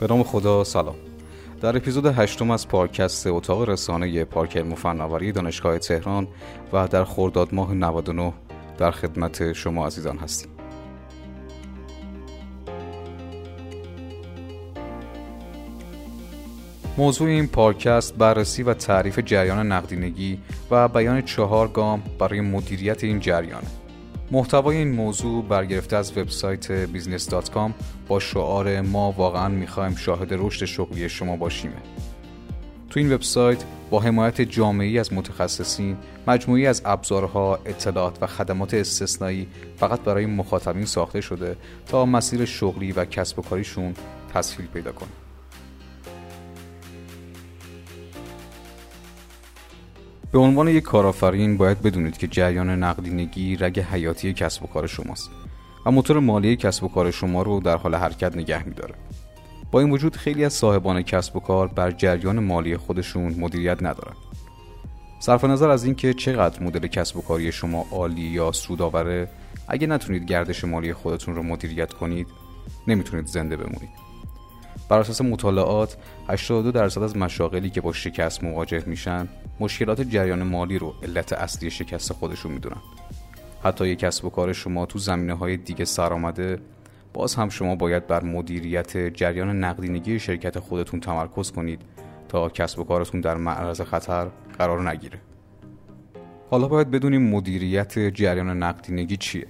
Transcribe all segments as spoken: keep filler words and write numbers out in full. به نام خدا سلام. در اپیزود هشتم از پادکست اتاق رسانه پارک علم و فناوری دانشگاه تهران و در خرداد ماه نود و نه در خدمت شما عزیزان هستیم. موضوع این پادکست بررسی و تعریف جریان نقدینگی و بیان چهار گام برای مدیریت این جریان. محتوای این موضوع برگرفته از وبسایت بیزنس دات کام با شعار ما واقعا می‌خوایم شاهد رشد شغلی شما باشیم. تو این وبسایت با حمایت جامعی از متخصصین، مجموعه‌ای از ابزارها، اطلاعات و خدمات استثنایی فقط برای مخاطبین ساخته شده تا مسیر شغلی و کسب و کاریشون تسهیل پیدا کنه. به عنوان یک کارآفرین باید بدونید که جریان نقدینگی رگ حیاتی کسب و کار شماست و موتور مالی کسب و کار شما رو در حال حرکت نگه می‌داره. با این وجود خیلی از صاحبان کسب و کار بر جریان مالی خودشون مدیریت ندارن. صرف نظر از اینکه چقدر مدل کسب و کاری شما عالی یا سودآوره، اگه نتونید گردش مالی خودتون رو مدیریت کنید، نمیتونید زنده بمونید. بر اساس مطالعات هشتاد و دو درصد از مشاغلی که با شکست مواجه میشن مشکلات جریان مالی رو علت اصلی شکست خودشون میدونن. حتی یک کسب و کار شما تو زمینه‌های دیگه سرآمده، باز هم شما باید بر مدیریت جریان نقدینگی شرکت خودتون تمرکز کنید تا کسب و کارتون در معرض خطر قرار نگیره. حالا باید بدونیم مدیریت جریان نقدینگی چیه.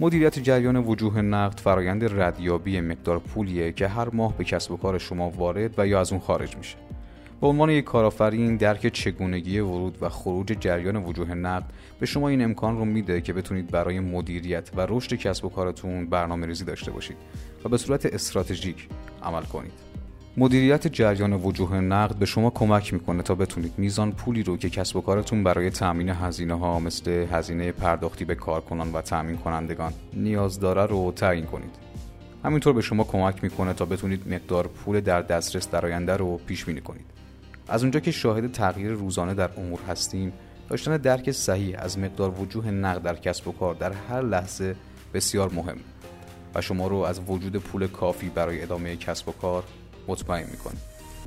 مدیریت جریان وجوه نقد فرایند ردیابی مقدار پولیه که هر ماه به کسب و کار شما وارد و یا از اون خارج میشه. به عنوان یک کارآفرین درک چگونگی ورود و خروج جریان وجوه نقد به شما این امکان رو میده که بتونید برای مدیریت و رشد کسب و کارتون برنامه‌ریزی داشته باشید و به صورت استراتژیک عمل کنید. مدیریت جریان وجوه نقد به شما کمک میکنه تا بتونید میزان پولی رو که کسب و کارتون برای تأمین هزینه‌ها مثل هزینه پرداختی به کارکنان و تأمین کنندگان نیاز داره رو تعیین کنید. همینطور به شما کمک میکنه تا بتونید مقدار پول در دسترس در آینده رو پیش بینی کنید. از اونجا که شاهد تغییر روزانه در امور هستیم، داشتن درک صحیح از مقدار وجوه نقد در کسب و کار در هر لحظه بسیار مهم و شما رو از وجود پول کافی برای ادامه کسب و کار مطمئن می‌کنه.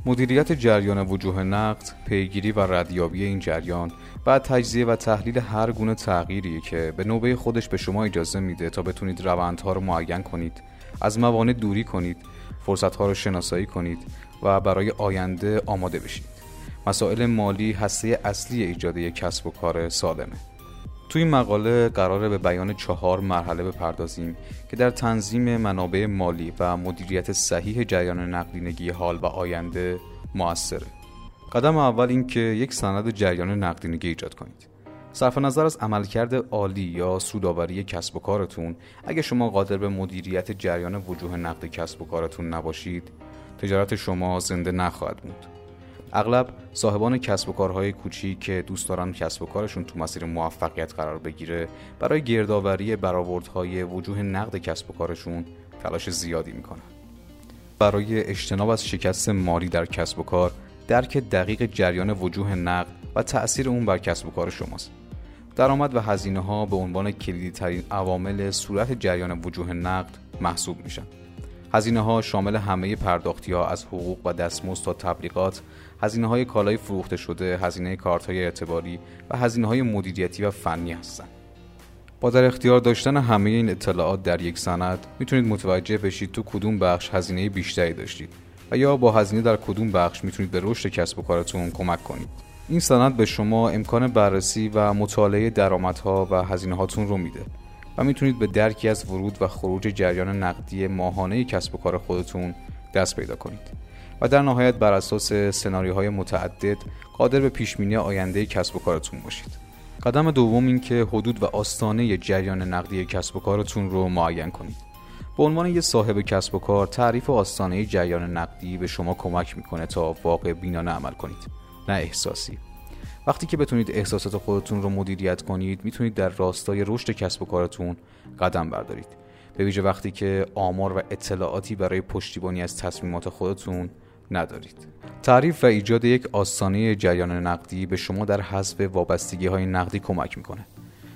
مدیریت جریان وجوه نقد، پیگیری و ردیابی این جریان و تجزیه و تحلیل هر گونه تغییری که به نوبه خودش به شما اجازه میده تا بتونید روندها رو معین کنید، از موانع دوری کنید، فرصت‌ها رو شناسایی کنید و برای آینده آماده بشید. مسائل مالی هسته اصلی ایجاد یک کسب و کار سالمه. توی این مقاله قراره به بیان چهار مرحله بپردازیم که در تنظیم منابع مالی و مدیریت صحیح جریان نقدینگی حال و آینده مؤثره. قدم اول این که یک سند جریان نقدینگی ایجاد کنید. صرف نظر از عملکرد عالی یا سودآوری کسب و کارتون، اگه شما قادر به مدیریت جریان وجوه نقد کسب و کارتون نباشید، تجارت شما زنده نخواهد بود. اغلب صاحبان کسب و کارهای کوچیک که دوست دارن کسب و کارشون تو مسیر موفقیت قرار بگیره، برای گردآوری برآوردهای وجوه نقد کسب و کارشون تلاش زیادی میکنن. برای اجتناب از شکست مالی در کسب و کار، درک دقیق جریان وجوه نقد و تأثیر اون بر کسب و کار شماست. درآمد و هزینه‌ها به عنوان کلیدی ترین عوامل صورت جریان وجوه نقد محسوب میشن. هزینه‌ها شامل همه پرداختی‌ها از حقوق و دستمزد تا تبلیغات، هزینه‌های کالای فروخته شده، هزینه کارت‌های اعتباری و هزینه‌های مدیریتی و فنی هستند. با در اختیار داشتن همه این اطلاعات در یک سند، میتونید متوجه بشید تو کدوم بخش هزینه بیشتری داشتید و یا با هزینه در کدوم بخش میتونید به رشد کسب و کارتون کمک کنید. این سند به شما امکان بررسی و مطالعه درآمدها و هزینه‌هاتون رو میده و میتونید به درکی از ورود و خروج جریان نقدی ماهانه کسب و کار خودتون دست پیدا کنید و در نهایت بر اساس سناریوهای متعدد قادر به پیش‌بینی آینده کسب و کارتون باشید. قدم دوم این که حدود و آستانه جریان نقدی کسب و کارتون رو معین کنید. به عنوان یک صاحب کسب و کار، تعریف آستانه جریان نقدی به شما کمک میکنه تا واقع بینانه عمل کنید، نه احساسی. وقتی که بتونید احساسات خودتون رو مدیریت کنید، میتونید در راستای رشد کسب و کارتون قدم بردارید، به ویژه وقتی که آمار و اطلاعاتی برای پشتیبانی از تصمیمات خودتون ندارید. تعریف و ایجاد یک آستانه جریان نقدی به شما در حذف وابستگی‌های نقدی کمک میکنه.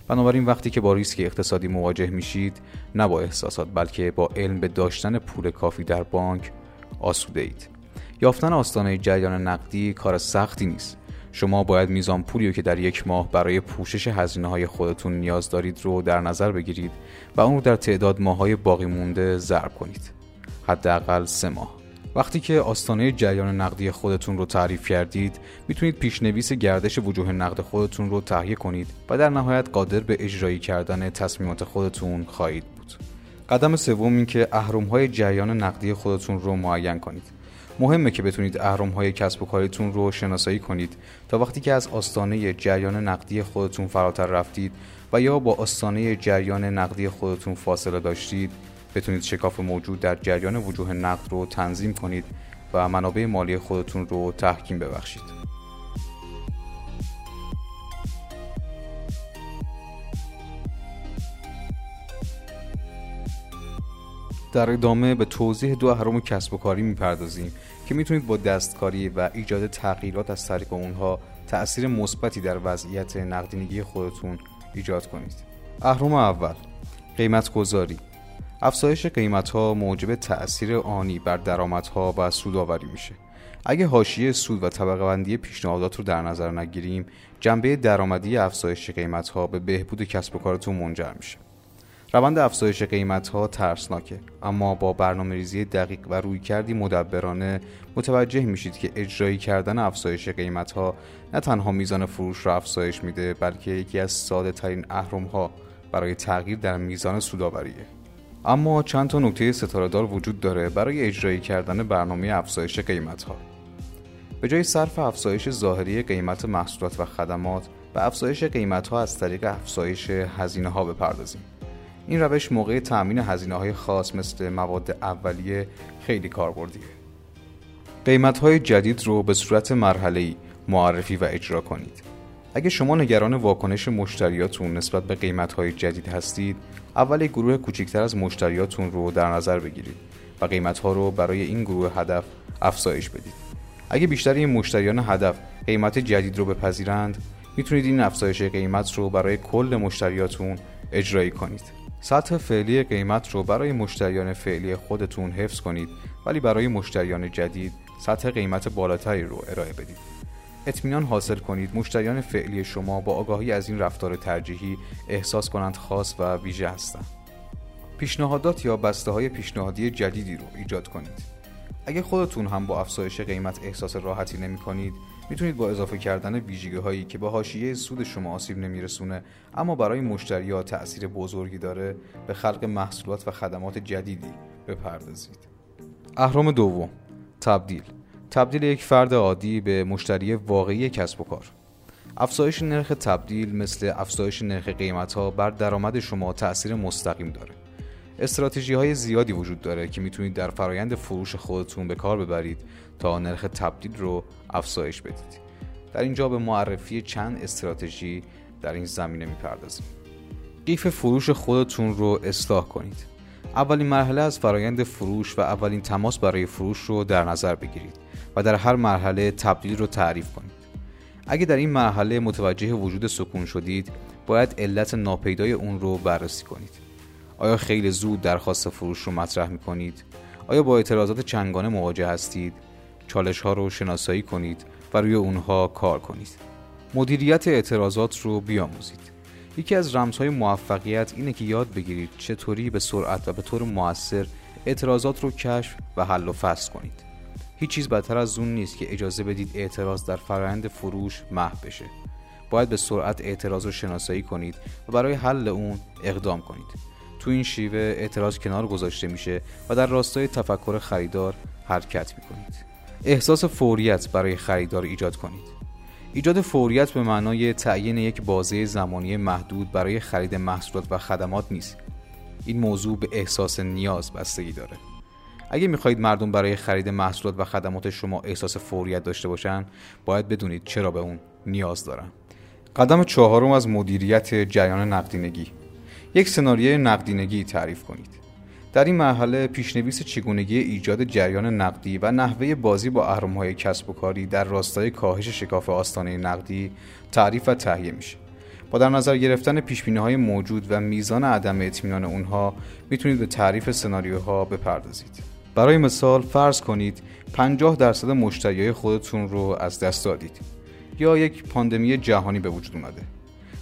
بنابراین وقتی که با ریسک اقتصادی مواجه میشید، نه با احساسات بلکه با علم به داشتن پول کافی در بانک آسوده اید. یافتن آستانه جریان نقدی کار سختی نیست. شما باید میزان پولی که در یک ماه برای پوشش هزینه‌های خودتون نیاز دارید رو در نظر بگیرید و اون رو در تعداد ماه‌های باقی مونده ضرب کنید. حداقل سه ماه. وقتی که آستانه جریان نقدی خودتون رو تعریف کردید، میتونید پیش‌نویس گردش وجوه نقد خودتون رو تهیه کنید و در نهایت قادر به اجرایی کردن تصمیمات خودتون خواهید بود. قدم سوم این که اهرم‌های جریان نقدی خودتون رو معین کنید. مهمه که بتونید اهرم‌های کسب و کارتون رو شناسایی کنید تا وقتی که از آستانه جریان نقدی خودتون فراتر رفتید و یا با آستانه جریان نقدی خودتون فاصله داشتید، بتونید شکاف موجود در جریان وجوه نقد رو تنظیم کنید و منابع مالی خودتون رو تحکیم ببخشید. در ادامه به توضیح دو اهرم کسب و کاری میپردازیم که میتونید با دستکاری و ایجاد تغییرات از طریق اونها تأثیر مثبتی در وضعیت نقدینگی خودتون ایجاد کنید. اهرم اول، قیمت گذاری. افزایش قیمت‌ها موجب تأثیر آنی بر درآمدها و سودآوری میشه. اگه حاشیه سود و طبقه بندی پیشنهادات رو در نظر نگیریم، جنبه درآمدی افزایش قیمت‌ها به بهبود کسب و کارتون منجر میشه. روند افزایش قیمت‌ها ترسناکه، اما با برنامه‌ریزی دقیق و رویکردی مدبرانه متوجه میشید که اجرایی کردن افزایش قیمت‌ها نه تنها میزان فروش را افزایش میده، بلکه یکی از ساده‌ترین اهرم‌ها برای تغییر در میزان سودآوریه. اما چند تا نکته ستاره‌دار وجود داره برای اجرایی کردن برنامه افزایش قیمت‌ها. به جای صرف افزایش ظاهری قیمت محصولات و خدمات، به افزایش قیمت‌ها از طریق افزایش هزینه‌ها بپردازیم. این روش موقع تأمین هزینه‌های خاص مثل مواد اولیه خیلی کاربردیه. قیمت‌های جدید رو به صورت مرحله‌ای معرفی و اجرا کنید. اگه شما نگران واکنش مشتریاتون نسبت به قیمت‌های جدید هستید، اول یک گروه کوچکتر از مشتریاتون رو در نظر بگیرید و قیمت‌ها رو برای این گروه هدف افزایش بدید. اگه بیشتر این مشتریان هدف قیمت جدید رو بپذیرند، میتونید این افزایش قیمت رو برای کل مشتریاتون اجرایی کنید. سطح فعلی قیمت رو برای مشتریان فعلی خودتون حفظ کنید، ولی برای مشتریان جدید سطح قیمت بالاتری رو ارائه بدید. اطمینان حاصل کنید مشتریان فعلی شما با آگاهی از این رفتار ترجیحی احساس کنند خاص و ویژه هستند. پیشنهادات یا بسته‌های پیشنهادی جدیدی رو ایجاد کنید. اگه خودتون هم با افزایش قیمت احساس راحتی نمی‌کنید، میتونید با اضافه کردن ویژگی‌هایی که به حاشیه سود شما آسیب نمی‌رسونه اما برای مشتری‌ها تأثیر بزرگی داره به خلق محصولات و خدمات جدیدی بپردازید. اهرم دوم، تبدیل. تبدیل یک فرد عادی به مشتری واقعی کسب و کار. افزایش نرخ تبدیل مثل افزایش نرخ قیمت‌ها بر درآمد شما تأثیر مستقیم داره. استراتژی‌های زیادی وجود داره که میتونید در فرایند فروش خودتون به کار ببرید تا نرخ تبدیل رو افزایش بدید. در اینجا به معرفی چند استراتژی در این زمینه میپردازیم. قیف فروش خودتون رو اصلاح کنید. اولین مرحله از فرایند فروش و اولین تماس برای فروش رو در نظر بگیرید و در هر مرحله تبدیل رو تعریف کنید. اگه در این مرحله متوجه وجود سکون شدید، باید علت ناپیدای اون رو بررسی کنید. آیا خیلی زود درخواست فروش رو مطرح می‌کنید؟ آیا با اعتراضات چندگانه مواجه هستید؟ چالش‌ها رو شناسایی کنید و روی اونها کار کنید. مدیریت اعتراضات رو بیاموزید. یکی از رمزهای موفقیت اینه که یاد بگیرید چطوری به سرعت و به طور مؤثر اعتراضات رو کشف و حل و فصل کنید. هیچ چیز بدتر از اون نیست که اجازه بدید اعتراض در فرآیند فروش محو بشه. باید به سرعت اعتراض رو شناسایی کنید و برای حل اون اقدام کنید. تو این شیوه اعتراض کنار گذاشته میشه و در راستای تفکر خریدار حرکت میکنید. احساس فوریت برای خریدار ایجاد کنید. ایجاد فوریت به معنای تعیین یک بازه زمانی محدود برای خرید محصولات و خدمات نیست. این موضوع به احساس نیاز بستگی داره. اگه میخواید مردم برای خرید محصولات و خدمات شما احساس فوریت داشته باشن، باید بدونید چرا به اون نیاز دارن. قدم چهارم از مدیریت جریان نقدینگی. یک سناریوی نقدینگی تعریف کنید. در این مرحله پیشنویس چگونگی ایجاد جریان نقدی و نحوه بازی با اهرم‌های کسب و کاری در راستای کاهش شکاف آستانه نقدی تعریف و تهیه میشه. با در نظر گرفتن پیش‌بینی‌های موجود و میزان عدم اطمینان اونها میتونید به تعریف سناریوها بپردازید. برای مثال فرض کنید پنجاه درصد مشتریای خودتون رو از دست دادید یا یک پاندمی جهانی به وجود اومده.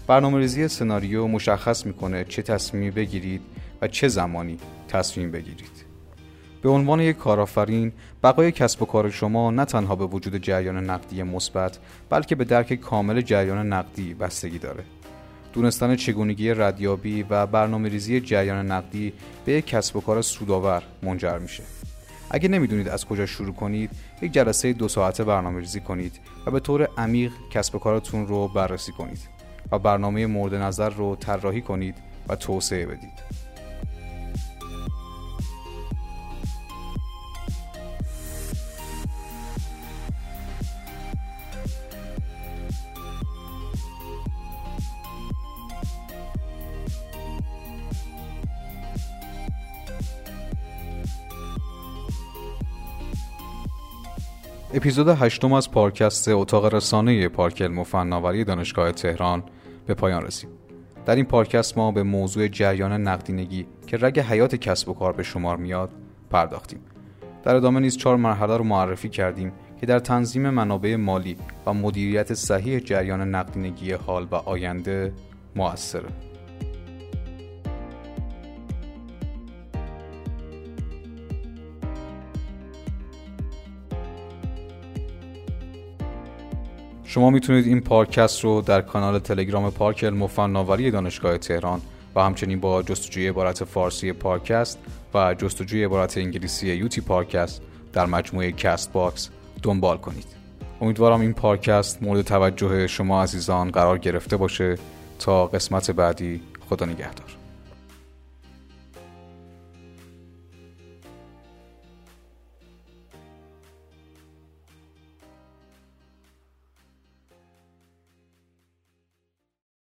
برنامه‌ریزی سناریو مشخص می‌کنه چه تصمیمی بگیرید و چه زمانی تصمیم بگیرید. به عنوان یک کارآفرین، بقای کسب و کار شما نه تنها به وجود جریان نقدی مثبت، بلکه به درک کامل جریان نقدی بستگی داره. دونستن چگونگی ردیابی و برنامه‌ریزی جریان نقدی به یک کسب و کار سودآور منجر میشه. اگه نمیدونید از کجا شروع کنید، یک جلسه دو ساعته برنامه‌ریزی کنید و به طور عمیق کسب و کارتون رو بررسی کنید و برنامه مورد نظر رو طراحی کنید و توسعه بدید. اپیزود هشتم از پادکست اتاق رسانه پارک علم و فناوری دانشگاه تهران به پایان رسید. در این پادکست ما به موضوع جریان نقدینگی که رگ حیات کسب و کار به شمار میاد پرداختیم. در ادامه نیز چهار مرحله رو معرفی کردیم که در تنظیم منابع مالی و مدیریت صحیح جریان نقدینگی حال و آینده مؤثره. شما میتونید این پادکست رو در کانال تلگرام پارک علم و فناوری دانشگاه تهران و همچنین با جستجوی عبارت فارسی پادکست و جستجوی عبارت انگلیسی یوتی پادکست در مجموعه کست باکس دنبال کنید. امیدوارم این پادکست مورد توجه شما عزیزان قرار گرفته باشه. تا قسمت بعدی، خدا نگهدار.